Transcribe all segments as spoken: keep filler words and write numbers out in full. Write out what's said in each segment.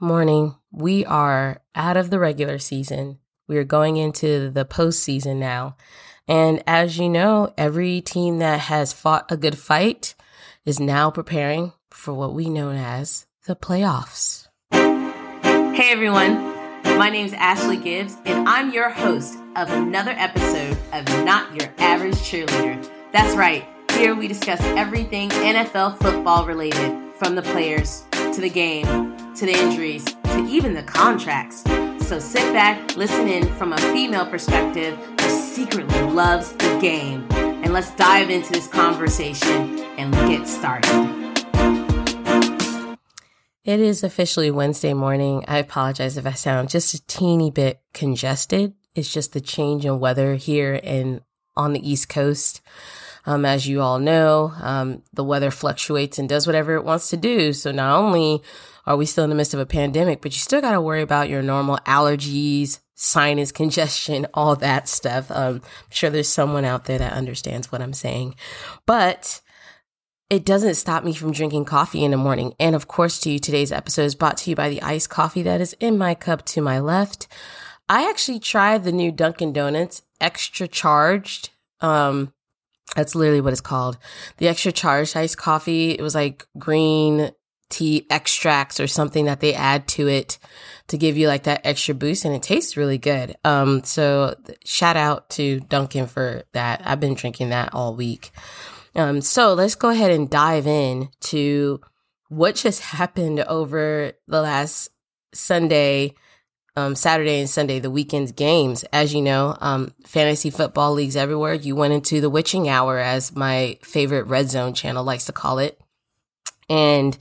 Morning. We are out of the regular season. We are going into the postseason now. And as you know, every team that has fought a good fight is now preparing for what we know as the playoffs. Hey everyone, my name is Ashley Gibbs, and I'm your host of another episode of Not Your Average Cheerleader. That's right, here we discuss everything N F L football related, from the players to the game, to the injuries, to even the contracts. So sit back, listen in from a female perspective who secretly loves the game. And let's dive into this conversation and get started. It is officially Wednesday morning. I apologize if I sound just a teeny bit congested. It's just the change in weather here and on the East Coast. Um, as you all know, um, the weather fluctuates and does whatever it wants to do. So not only are we still in the midst of a pandemic, but you still got to worry about your normal allergies, sinus congestion, all that stuff. Um, I'm sure there's someone out there that understands what I'm saying, but it doesn't stop me from drinking coffee in the morning. And of course, to you, today's episode is brought to you by the iced coffee that is in my cup to my left. I actually tried the new Dunkin' Donuts extra charged. Um, that's literally what it's called. The extra charged iced coffee. It was like green tea extracts or something that they add to it to give you like that extra boost, and it tastes really good. Um, so shout out to Dunkin' for that. I've been drinking that all week. Um, so let's go ahead and dive in to what just happened over the last Sunday, um, Saturday and Sunday, the weekend's games. As you know, um, fantasy football leagues everywhere, you went into the witching hour, as my favorite Red Zone channel likes to call it. And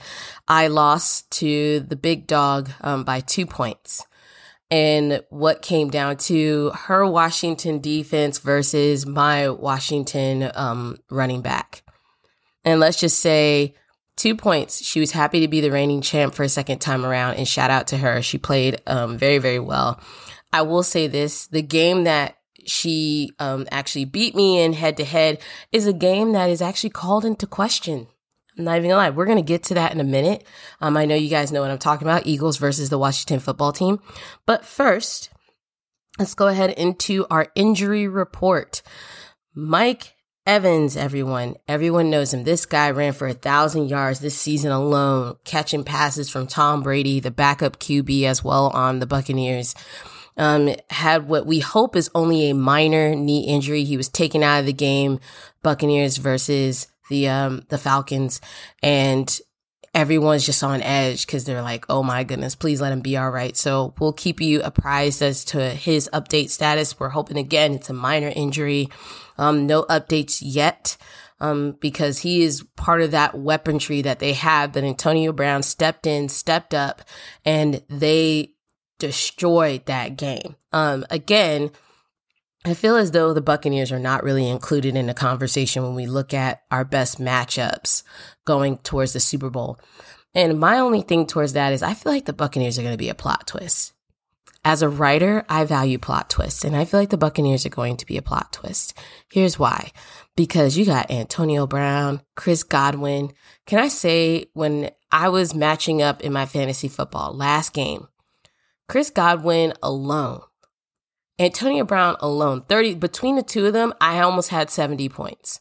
I lost to the big dog um, by two points. And what came down to her Washington defense versus my Washington um, running back. And let's just say two points. She was happy to be the reigning champ for a second time around, and shout out to her. She played um, very, very well. I will say this, the game that she um, actually beat me in head to head is a game that is actually called into question. I'm not even gonna lie. We're gonna get to that in a minute. Um, I know you guys know what I'm talking about, Eagles versus the Washington football team. But first, let's go ahead into our injury report. Mike Evans, everyone. Everyone knows him. This guy ran for a thousand yards this season alone, catching passes from Tom Brady, the backup Q B as well on the Buccaneers. Um, had what we hope is only a minor knee injury. He was taken out of the game, Buccaneers versus the um the Falcons, and everyone's just on edge because they're like, oh my goodness, please let him be all right. So we'll keep you apprised as to his update status. We're hoping, again, it's a minor injury. Um, no updates yet um, because he is part of that weaponry that they have. But Antonio Brown stepped in, stepped up, and they destroyed that game. Um, again, I feel as though the Buccaneers are not really included in the conversation when we look at our best matchups going towards the Super Bowl. And my only thing towards that is I feel like the Buccaneers are going to be a plot twist. As a writer, I value plot twists, and I feel like the Buccaneers are going to be a plot twist. Here's why. Because you got Antonio Brown, Chris Godwin. Can I say, when I was matching up in my fantasy football last game, Chris Godwin alone, Antonio Brown alone, thirty between the two of them, I almost had seventy points.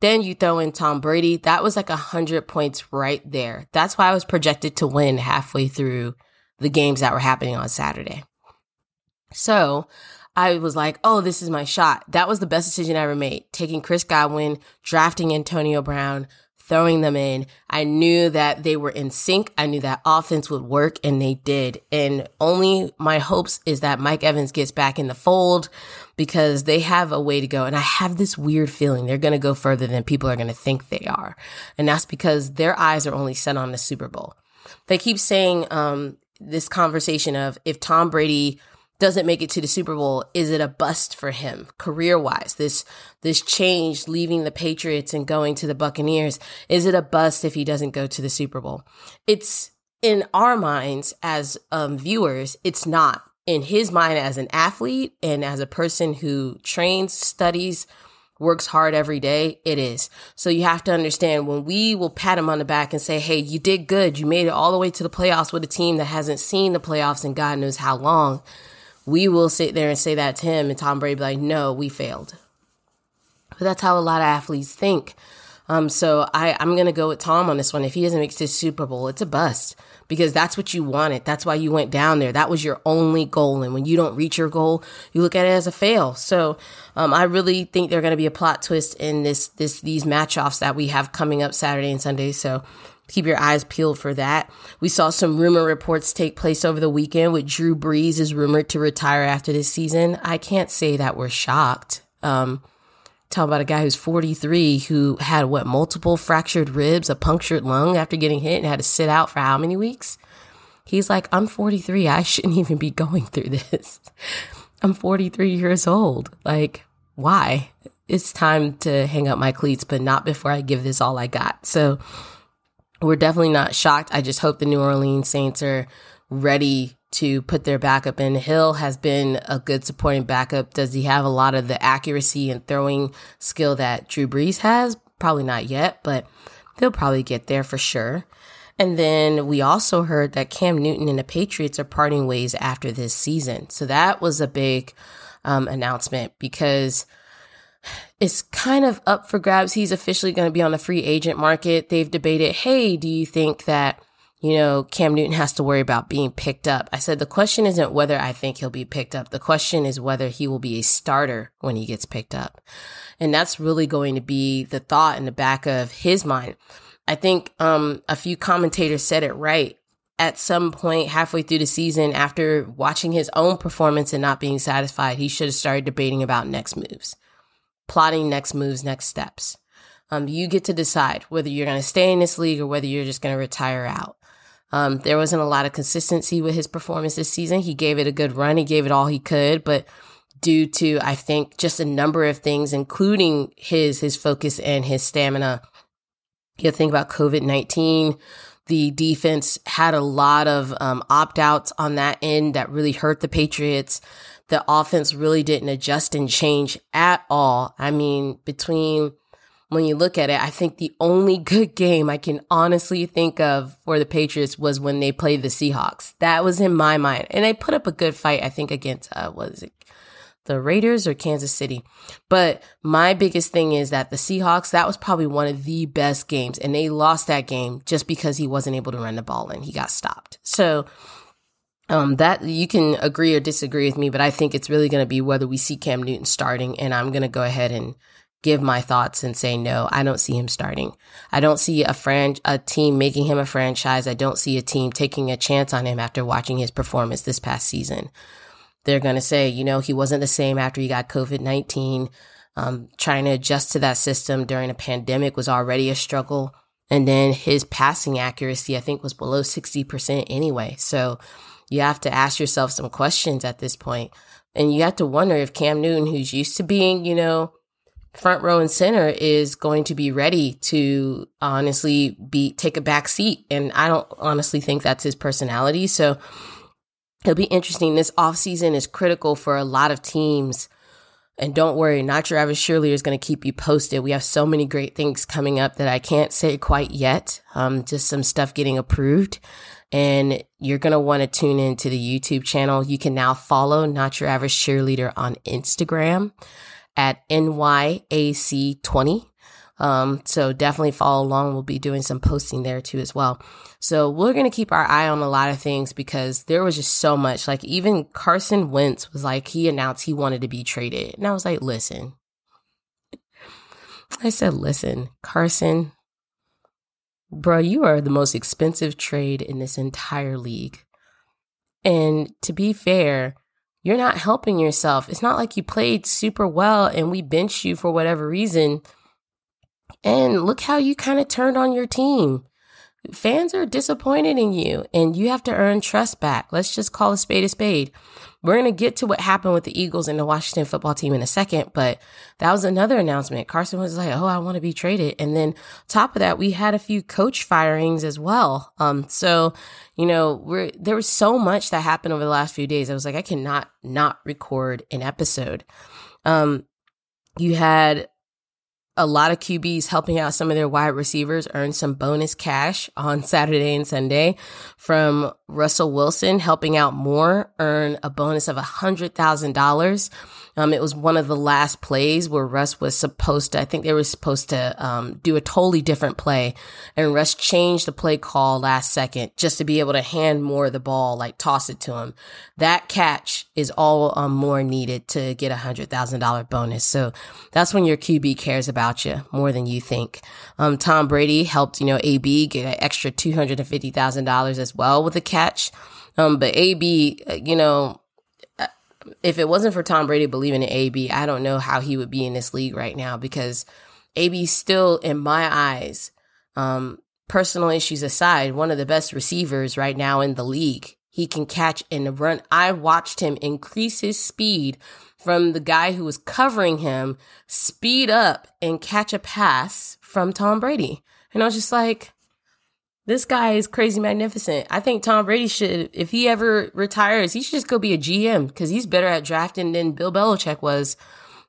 Then you throw in Tom Brady. That was like one hundred points right there. That's why I was projected to win halfway through the games that were happening on Saturday. So I was like, oh, this is my shot. That was the best decision I ever made, taking Chris Godwin, drafting Antonio Brown, throwing them in. I knew that they were in sync. I knew that offense would work, and they did. And only my hopes is that Mike Evans gets back in the fold, because they have a way to go. And I have this weird feeling they're going to go further than people are going to think they are. And that's because their eyes are only set on the Super Bowl. They keep saying um, this conversation of, if Tom Brady doesn't make it to the Super Bowl, is it a bust for him career-wise? This this change, leaving the Patriots and going to the Buccaneers, is it a bust if he doesn't go to the Super Bowl? It's in our minds as um, viewers, it's not. In his mind as an athlete and as a person who trains, studies, works hard every day, it is. So you have to understand, when we will pat him on the back and say, hey, you did good, you made it all the way to the playoffs with a team that hasn't seen the playoffs in God knows how long, we will sit there and say that to him, and Tom Brady be like, no, we failed. But that's how a lot of athletes think. Um, so I, I'm going to go with Tom on this one. If he doesn't make this Super Bowl, it's a bust, because that's what you wanted. That's why you went down there. That was your only goal. And when you don't reach your goal, you look at it as a fail. So um, I really think there are going to be a plot twist in this, this, these match-offs that we have coming up Saturday and Sunday. So keep your eyes peeled for that. We saw some rumor reports take place over the weekend with Drew Brees is rumored to retire after this season. I can't say that we're shocked. Um, Talking about a guy who's forty-three, who had, what, multiple fractured ribs, a punctured lung after getting hit, and had to sit out for how many weeks? He's like, I'm forty-three. I shouldn't even be going through this. I'm forty-three years old. Like, why? It's time to hang up my cleats, but not before I give this all I got. So we're definitely not shocked. I just hope the New Orleans Saints are ready to put their backup in. Hill has been a good supporting backup. Does he have a lot of the accuracy and throwing skill that Drew Brees has? Probably not yet, but they'll probably get there for sure. And then we also heard that Cam Newton and the Patriots are parting ways after this season. So that was a big um, announcement, because it's kind of up for grabs. He's officially going to be on the free agent market. They've debated, hey, do you think that, you know, Cam Newton has to worry about being picked up? I said, the question isn't whether I think he'll be picked up. The question is whether he will be a starter when he gets picked up. And that's really going to be the thought in the back of his mind. I think um, a few commentators said it right. At some point halfway through the season, after watching his own performance and not being satisfied, he should have started debating about next moves, plotting next moves, next steps. Um, you get to decide whether you're going to stay in this league or whether you're just going to retire out. Um, there wasn't a lot of consistency with his performance this season. He gave it a good run. He gave it all he could, but due to, I think, just a number of things, including his, his focus and his stamina, you think about COVID nineteen, the defense had a lot of um, opt-outs on that end that really hurt the Patriots. The offense really didn't adjust and change at all. I mean, between... when you look at it, I think the only good game I can honestly think of for the Patriots was when they played the Seahawks. That was in my mind. And they put up a good fight, I think, against, uh, what is it, the Raiders or Kansas City. But my biggest thing is that the Seahawks, that was probably one of the best games. And they lost that game just because he wasn't able to run the ball and he got stopped. So um, that you can agree or disagree with me, but I think it's really going to be whether we see Cam Newton starting. And I'm going to go ahead and give my thoughts and say, no, I don't see him starting. I don't see a fran- a team making him a franchise. I don't see a team taking a chance on him after watching his performance this past season. They're going to say, you know, he wasn't the same after he got COVID nineteen. Um, trying to adjust to that system during a pandemic was already a struggle. And then his passing accuracy, I think, was below sixty percent anyway. So you have to ask yourself some questions at this point. And you have to wonder if Cam Newton, who's used to being, you know, front row and center, is going to be ready to honestly be take a back seat. And I don't honestly think that's his personality. So it'll be interesting. This offseason is critical for a lot of teams. And don't worry, Not Your Average Cheerleader is going to keep you posted. We have so many great things coming up that I can't say quite yet. Um, just some stuff getting approved. And you're going to want to tune into the YouTube channel. You can now follow Not Your Average Cheerleader on Instagram at N Y A C twenty. Um, so definitely follow along. We'll be doing some posting there too as well. So we're going to keep our eye on a lot of things, because there was just so much. Like, even Carson Wentz was like, he announced he wanted to be traded. And I was like, listen. I said, listen, Carson, bro, you are the most expensive trade in this entire league. And to be fair, you're not helping yourself. It's not like you played super well and we benched you for whatever reason. And look how you kind of turned on your team. Fans are disappointed in you, and you have to earn trust back. Let's just call a spade a spade. We're going to get to what happened with the Eagles and the Washington football team in a second, but that was another announcement. Carson was like, oh, I want to be traded. And then top of that, we had a few coach firings as well. Um, so, you know, we're, there was so much that happened over the last few days. I was like, I cannot not record an episode. Um, you had a lot of Q Bs helping out some of their wide receivers earned some bonus cash on Saturday and Sunday from Russell Wilson helping out Moore earn a bonus of one hundred thousand dollars. Um, it was one of the last plays where Russ was supposed to, I think they were supposed to um, do a totally different play, and Russ changed the play call last second just to be able to hand Moore the ball, like toss it to him. That catch is all um, Moore needed to get a one hundred thousand dollars bonus. So that's when your Q B cares about you more than you think. Um, Tom Brady helped, you know, A B get an extra two hundred fifty thousand dollars as well with a catch. Um, but A B, you know, if it wasn't for Tom Brady believing in A B, I don't know how he would be in this league right now, because A B still, in my eyes, um, personal issues aside, one of the best receivers right now in the league. He can catch and run. I watched him increase his speed from the guy who was covering him, speed up and catch a pass from Tom Brady. And I was just like, this guy is crazy magnificent. I think Tom Brady should, if he ever retires, he should just go be a G M, because he's better at drafting than Bill Belichick was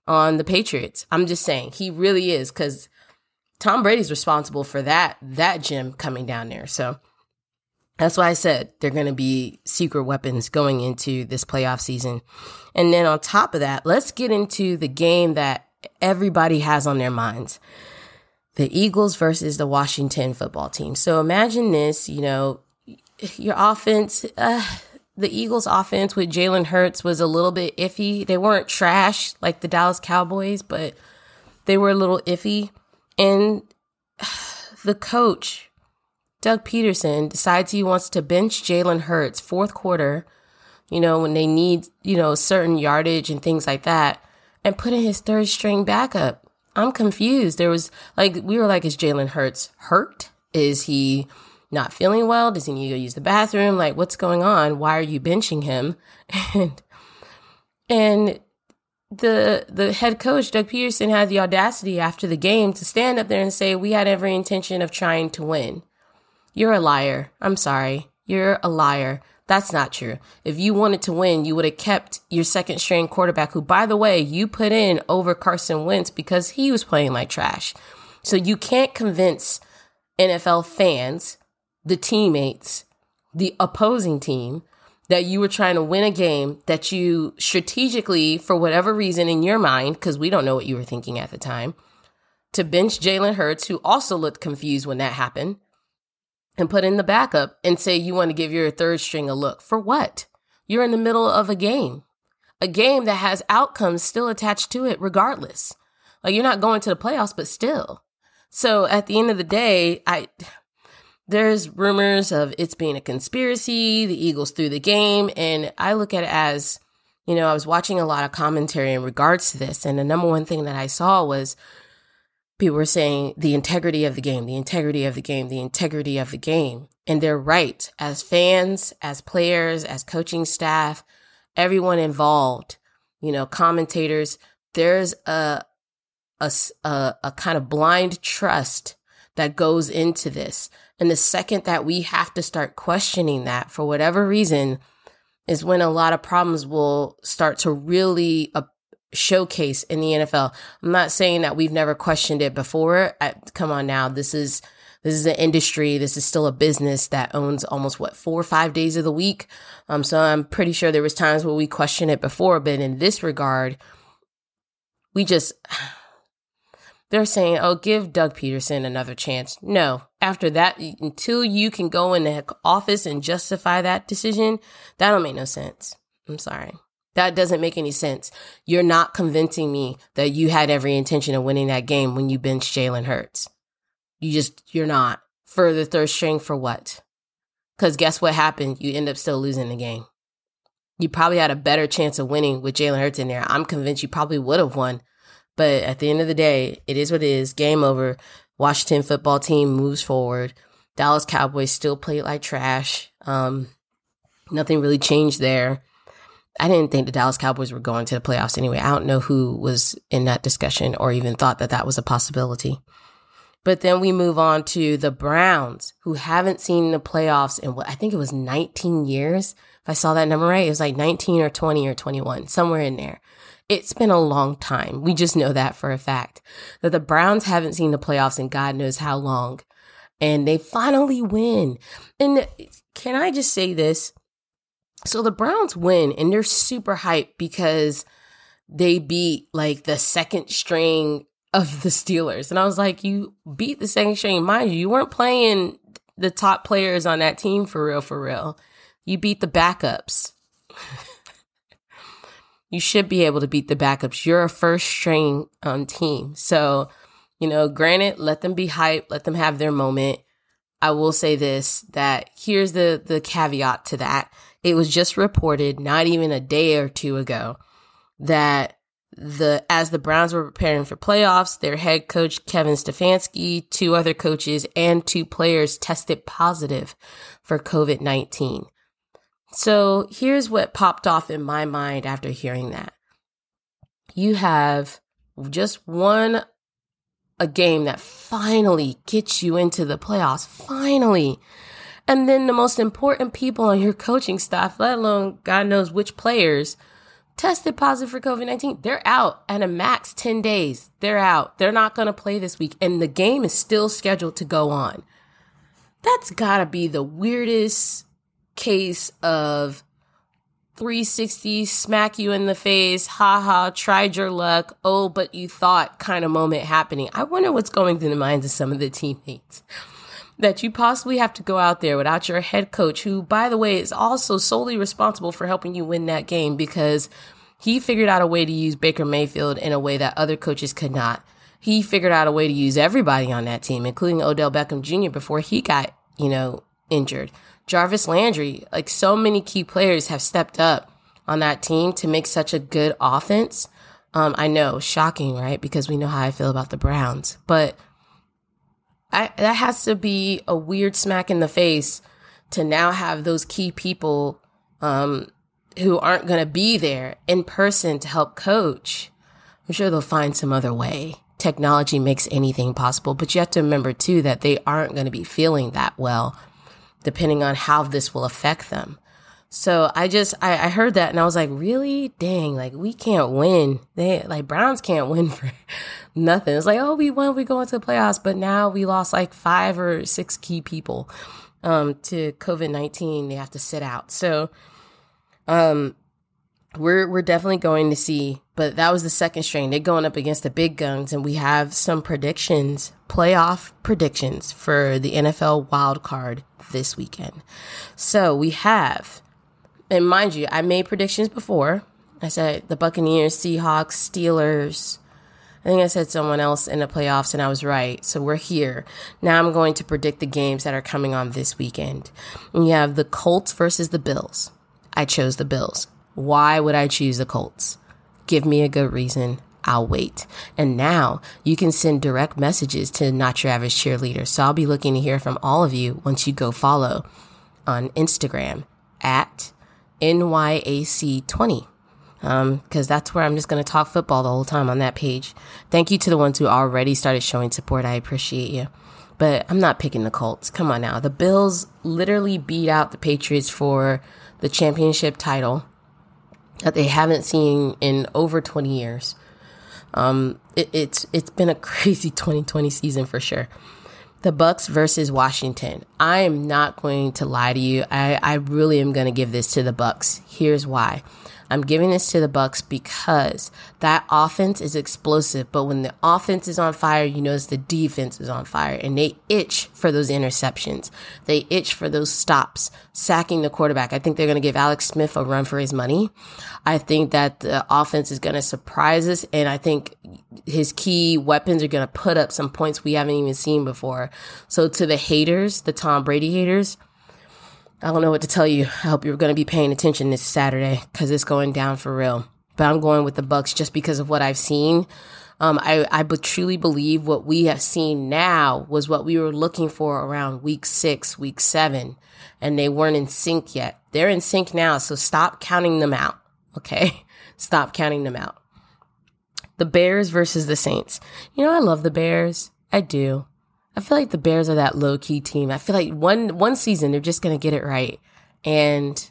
on the Patriots. I'm just saying, he really is, because Tom Brady's responsible for that, that gym coming down there. So that's why I said they're going to be secret weapons going into this playoff season. And then on top of that, let's get into the game that everybody has on their minds. The Eagles versus the Washington football team. So imagine this, you know, your offense, uh, the Eagles offense with Jalen Hurts was a little bit iffy. They weren't trash like the Dallas Cowboys, but they were a little iffy. And the coach, Doug Peterson, decides he wants to bench Jalen Hurts fourth quarter, you know, when they need, you know, certain yardage and things like that, and put in his third string backup. I'm confused. There was like, we were like, is Jalen Hurts hurt? Is he not feeling well? Does he need to use the bathroom? Like, what's going on? Why are you benching him? And, and the, the head coach, Doug Peterson, had the audacity after the game to stand up there and say, we had every intention of trying to win. You're a liar. I'm sorry. You're a liar. That's not true. If you wanted to win, you would have kept your second string quarterback, who, by the way, you put in over Carson Wentz because he was playing like trash. So you can't convince N F L fans, the teammates, the opposing team, that you were trying to win a game that you strategically, for whatever reason in your mind, because we don't know what you were thinking at the time, to bench Jalen Hurts, who also looked confused when that happened, and put in the backup, and say you want to give your third string a look. For what? You're in the middle of a game, a game that has outcomes still attached to it regardless. Like, you're not going to the playoffs, but still. So at the end of the day, I there's rumors of it's being a conspiracy, the Eagles threw the game, and I look at it as, you know, I was watching a lot of commentary in regards to this, and the number one thing that I saw was people were saying the integrity of the game, the integrity of the game, the integrity of the game. And they're right. As fans, as players, as coaching staff, everyone involved, you know, commentators, there's a, a, a, a kind of blind trust that goes into this. And the second that we have to start questioning that for whatever reason is when a lot of problems will start to really appear. Showcase in the N F L. I'm not saying that we've never questioned it before. I, come on now. This is, this is an industry. This is still a business that owns almost what, four or five days of the week. Um, so I'm pretty sure there was times where we questioned it before, but in this regard, we just, they're saying, oh, give Doug Peterson another chance. No, after that, until you can go in the office and justify that decision, that don't make no sense. I'm sorry. That doesn't make any sense. You're not convincing me that you had every intention of winning that game when you benched Jalen Hurts. You just, you're not. For the third string, for what? Because guess what happened? You end up still losing the game. You probably had a better chance of winning with Jalen Hurts in there. I'm convinced you probably would have won. But at the end of the day, it is what it is. Game over. Washington football team moves forward. Dallas Cowboys still played like trash. Um, nothing really changed there. I didn't think the Dallas Cowboys were going to the playoffs anyway. I don't know who was in that discussion or even thought that that was a possibility. But then we move on to the Browns, who haven't seen the playoffs in what, I think it was nineteen years. If I saw that number right, it was like nineteen or twenty or twenty-one, somewhere in there. It's been a long time. We just know that for a fact, that the Browns haven't seen the playoffs in God knows how long, and they finally win. And can I just say this? So the Browns win, and they're super hyped because they beat like the second string of the Steelers. And I was like, you beat the second string. Mind you, you weren't playing the top players on that team for real, for real. You beat the backups. You should be able to beat the backups. You're a first string um, team. So, you know, granted, let them be hyped. Let them have their moment. I will say this, that here's the, the caveat to that. It was just reported not even a day or two ago that the as the Browns were preparing for playoffs, their head coach, Kevin Stefanski, two other coaches, and two players tested positive for covid nineteen. So here's what popped off in my mind after hearing that. You have just won a game that finally gets you into the playoffs, finally. And then the most important people on your coaching staff, let alone God knows which players, tested positive for covid nineteen. They're out at a max ten days. They're out. They're not going to play this week. And the game is still scheduled to go on. That's got to be the weirdest case of three sixty, smack you in the face, haha, tried your luck, oh, but you thought kind of moment happening. I wonder what's going through the minds of some of the teammates that you possibly have to go out there without your head coach, who, by the way, is also solely responsible for helping you win that game because he figured out a way to use Baker Mayfield in a way that other coaches could not. He figured out a way to use everybody on that team, including Odell Beckham Junior before he got, you know, injured. Jarvis Landry, like so many key players have stepped up on that team to make such a good offense. Um, I know, shocking, right? Because we know how I feel about the Browns. But I, that has to be a weird smack in the face to now have those key people um, who aren't going to be there in person to help coach. I'm sure they'll find some other way. Technology makes anything possible. But you have to remember, too, that they aren't going to be feeling that well, depending on how this will affect them. So I just, I, I heard that and I was like, really? Dang, like we can't win. They like Browns can't win for nothing. It's like, oh, we won, we go into the playoffs, but now we lost like five or six key people um, to covid nineteen. They have to sit out. So um, we're, we're definitely going to see, but that was the second string. They're going up against the big guns, and we have some predictions, playoff predictions for the N F L wild card this weekend. So we have, and mind you, I made predictions before. I said the Buccaneers, Seahawks, Steelers. I think I said someone else in the playoffs, and I was right. So we're here. Now I'm going to predict the games that are coming on this weekend. We have the Colts versus the Bills. I chose the Bills. Why would I choose the Colts? Give me a good reason. I'll wait. And now you can send direct messages to Not Your Average Cheerleader. So I'll be looking to hear from all of you once you go follow on Instagram at N Y A C twenty. Um, cause that's where I'm just going to talk football the whole time on that page. Thank you to the ones who already started showing support. I appreciate you, but I'm not picking the Colts. Come on now. The Bills literally beat out the Patriots for the championship title that they haven't seen in over twenty years. Um, it, it's, it's been a crazy twenty twenty season for sure. The Bucks versus Washington. I am not going to lie to you. I, I really am going to give this to the Bucks. Here's why. I'm giving this to the Bucks because that offense is explosive, but when the offense is on fire, you notice the defense is on fire, and they itch for those interceptions. They itch for those stops, sacking the quarterback. I think they're going to give Alex Smith a run for his money. I think that the offense is going to surprise us, and I think his key weapons are going to put up some points we haven't even seen before. So to the haters, the Tom Brady haters, I don't know what to tell you. I hope you're going to be paying attention this Saturday because it's going down for real. But I'm going with the Bucks just because of what I've seen. Um, I, I truly believe what we have seen now was what we were looking for around week six, week seven, and they weren't in sync yet. They're in sync now, so stop counting them out, okay? Stop counting them out. The Bears versus the Saints. You know, I love the Bears. I do. I feel like the Bears are that low-key team. I feel like one one season, they're just going to get it right, and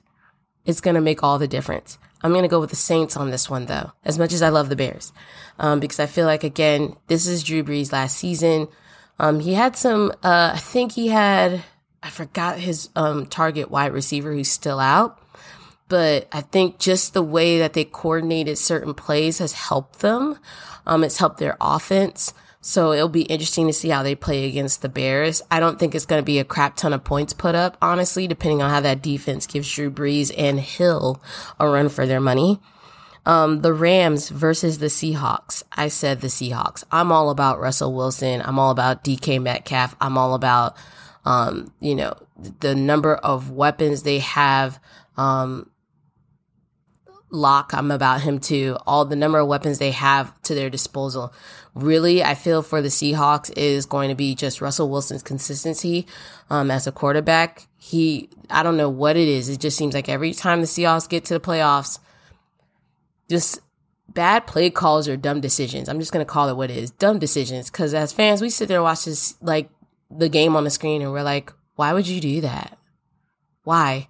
it's going to make all the difference. I'm going to go with the Saints on this one, though, as much as I love the Bears, um, because I feel like, again, this is Drew Brees last season. Um, he had some, uh, I think he had, I forgot his um, target wide receiver who's still out. But I think just the way that they coordinated certain plays has helped them. Um, it's helped their offense. So it'll be interesting to see how they play against the Bears. I don't think it's going to be a crap ton of points put up, honestly, depending on how that defense gives Drew Brees and Hill a run for their money. Um, the Rams versus the Seahawks. I said the Seahawks. I'm all about Russell Wilson. I'm all about D K Metcalf. I'm all about, um, you know, the number of weapons they have. Um, Locke, I'm about him too. All the number of weapons they have to their disposal. Really, I feel for the Seahawks is going to be just Russell Wilson's consistency um, as a quarterback. He, I don't know what it is. It just seems like every time the Seahawks get to the playoffs, just bad play calls or dumb decisions. I'm just going to call it what it is, dumb decisions. Because as fans, we sit there and watch this, like, the game on the screen, and we're like, why would you do that? Why?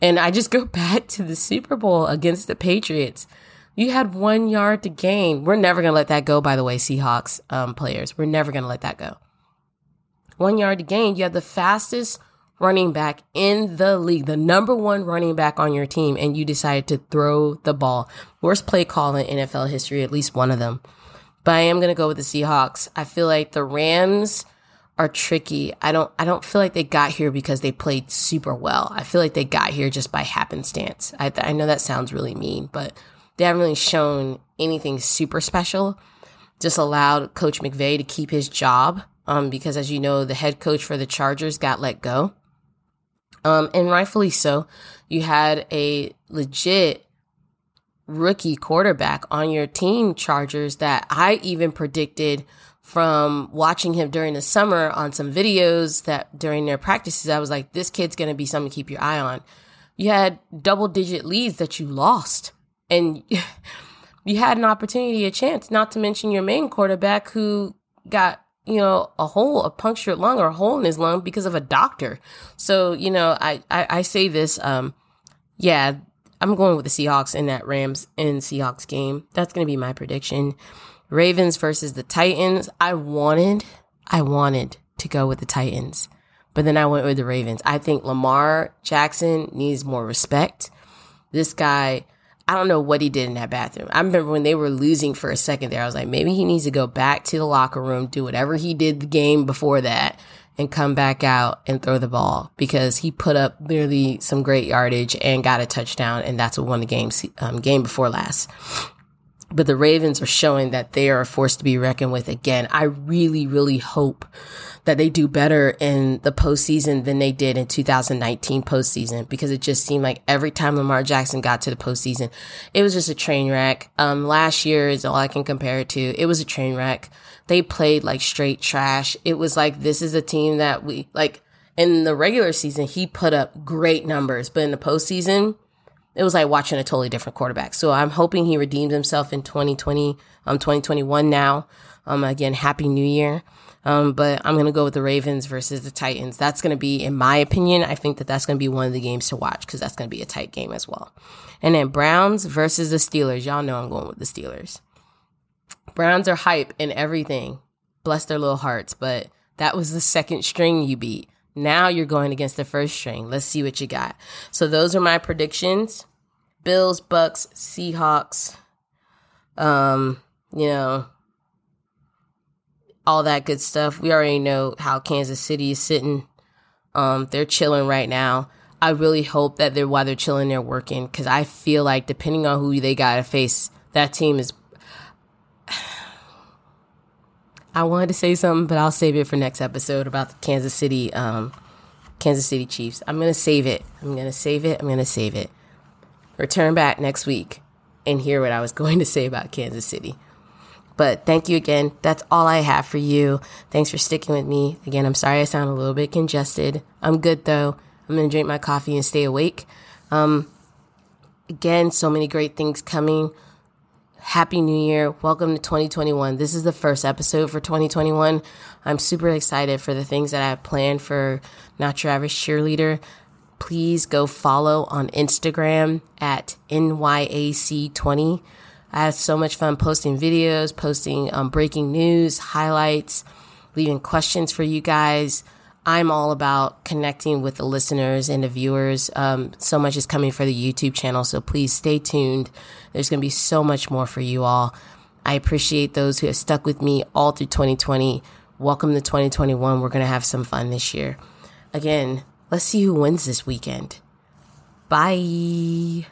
And I just go back to the Super Bowl against the Patriots. You had one yard to gain. We're never going to let that go, by the way, Seahawks um, players. We're never going to let that go. One yard to gain. You had the fastest running back in the league, the number one running back on your team, and you decided to throw the ball. Worst play call in N F L history, at least one of them. But I am going to go with the Seahawks. I feel like the Rams are tricky. I don't I don't feel like they got here because they played super well. I feel like they got here just by happenstance. I, I know that sounds really mean, but they haven't really shown anything super special. Just allowed Coach McVay to keep his job um, because, as you know, the head coach for the Chargers got let go. Um, and rightfully so. You had a legit rookie quarterback on your team, Chargers, that I even predicted from watching him during the summer on some videos that during their practices, I was like, this kid's going to be something to keep your eye on. You had double digit leads that you lost, and you had an opportunity, a chance, not to mention your main quarterback who got, you know, a hole, a punctured lung or a hole in his lung because of a doctor. So, you know, I, I, I say this, um, yeah, I'm going with the Seahawks in that Rams and Seahawks game. That's going to be my prediction. Ravens versus the Titans. I wanted, I wanted to go with the Titans, but then I went with the Ravens. I think Lamar Jackson needs more respect. This guy, I don't know what he did in that bathroom. I remember when they were losing for a second there, I was like, maybe he needs to go back to the locker room, do whatever he did the game before that, and come back out and throw the ball, because he put up literally some great yardage and got a touchdown, and that's what won the game, um, game before last. But the Ravens are showing that they are a force to be reckoned with again. I really, really hope that they do better in the postseason than they did in two thousand nineteen postseason, because it just seemed like every time Lamar Jackson got to the postseason, it was just a train wreck. Um, last year is all I can compare it to. It was a train wreck. They played like straight trash. It was like, this is a team that we, like, in the regular season, he put up great numbers, but in the postseason, it was like watching a totally different quarterback. So I'm hoping he redeems himself in twenty twenty, um, twenty twenty-one now. Um, again, Happy New Year. Um, but I'm going to go with the Ravens versus the Titans. That's going to be, in my opinion, I think that that's going to be one of the games to watch, because that's going to be a tight game as well. And then Browns versus the Steelers. Y'all know I'm going with the Steelers. Browns are hype and everything. Bless their little hearts. But that was the second string you beat. Now you're going against the first string. Let's see what you got. So those are my predictions. Bills, Bucks, Seahawks, um, you know, all that good stuff. We already know how Kansas City is sitting. Um, they're chilling right now. I really hope that they're, while they're chilling, they're working, because I feel like depending on who they got to face, that team is... I wanted to say something, but I'll save it for next episode about the Kansas City, um, Kansas City Chiefs. I'm going to save it. I'm going to save it. I'm going to save it. Return back next week and hear what I was going to say about Kansas City. But thank you again. That's all I have for you. Thanks for sticking with me. Again, I'm sorry I sound a little bit congested. I'm good, though. I'm going to drink my coffee and stay awake. Um, again, so many great things coming. Happy New Year. Welcome to twenty twenty-one. This is the first episode for twenty twenty-one. I'm super excited for the things that I have planned for Not Your Average Cheerleader. please go follow on Instagram at N Y A C twenty. I have so much fun posting videos, posting um, breaking news, highlights, leaving questions for you guys. I'm all about connecting with the listeners and the viewers. Um, so much is coming for the YouTube channel, so please stay tuned. There's going to be so much more for you all. I appreciate those who have stuck with me all through twenty twenty. Welcome to twenty twenty-one. We're going to have some fun this year. Again, let's see who wins this weekend. Bye.